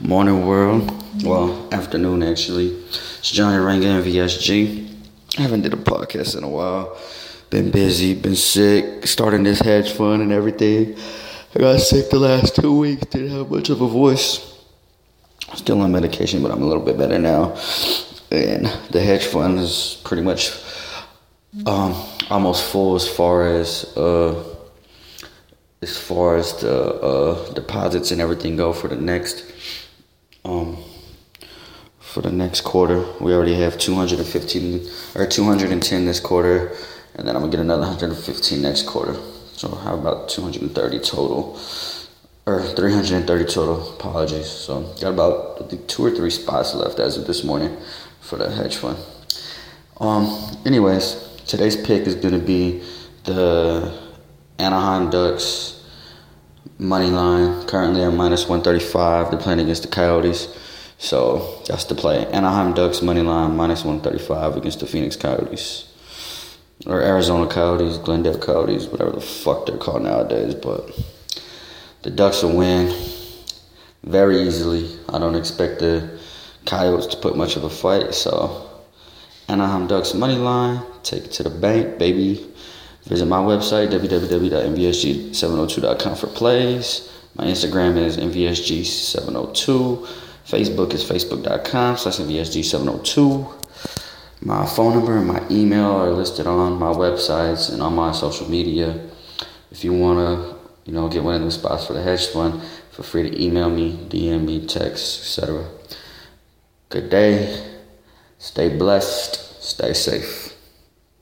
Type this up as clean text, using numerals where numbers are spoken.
Morning world, well, afternoon actually. It's Johnny Rangan, VSG. I haven't did a podcast in a while. Been busy, been sick, starting this hedge fund and everything. I got sick the last 2 weeks, didn't have much of a voice. Still on medication, but I'm a little bit better now. And the hedge fund is pretty much almost full as far as the deposits and everything go for the next. For the next quarter, we already have 215 or 210 this quarter, and then I'm gonna get another 115 next quarter. So I have about 230 total, or 330 total. Apologies. So got about I think 2 or 3 spots left as of this morning for the hedge fund. Anyways, today's pick is gonna be the Anaheim Ducks. Money line, currently at -135. They're playing against the Coyotes. So that's the play. Anaheim Ducks, money line, -135 against the Phoenix Coyotes. Or Arizona Coyotes, Glendale Coyotes, whatever the fuck they're called nowadays. But the Ducks will win very easily. I don't expect the Coyotes to put much of a fight. So Anaheim Ducks, money line, take it to the bank, baby. Visit my website, www.mvsg702.com for plays. My Instagram is mvsg702. Facebook is facebook.com/mvsg702. My phone number and my email are listed on my websites and on my social media. If you want to, get one of those spots for the hedge fund, feel free to email me, DM me, text, etc. Good day. Stay blessed. Stay safe.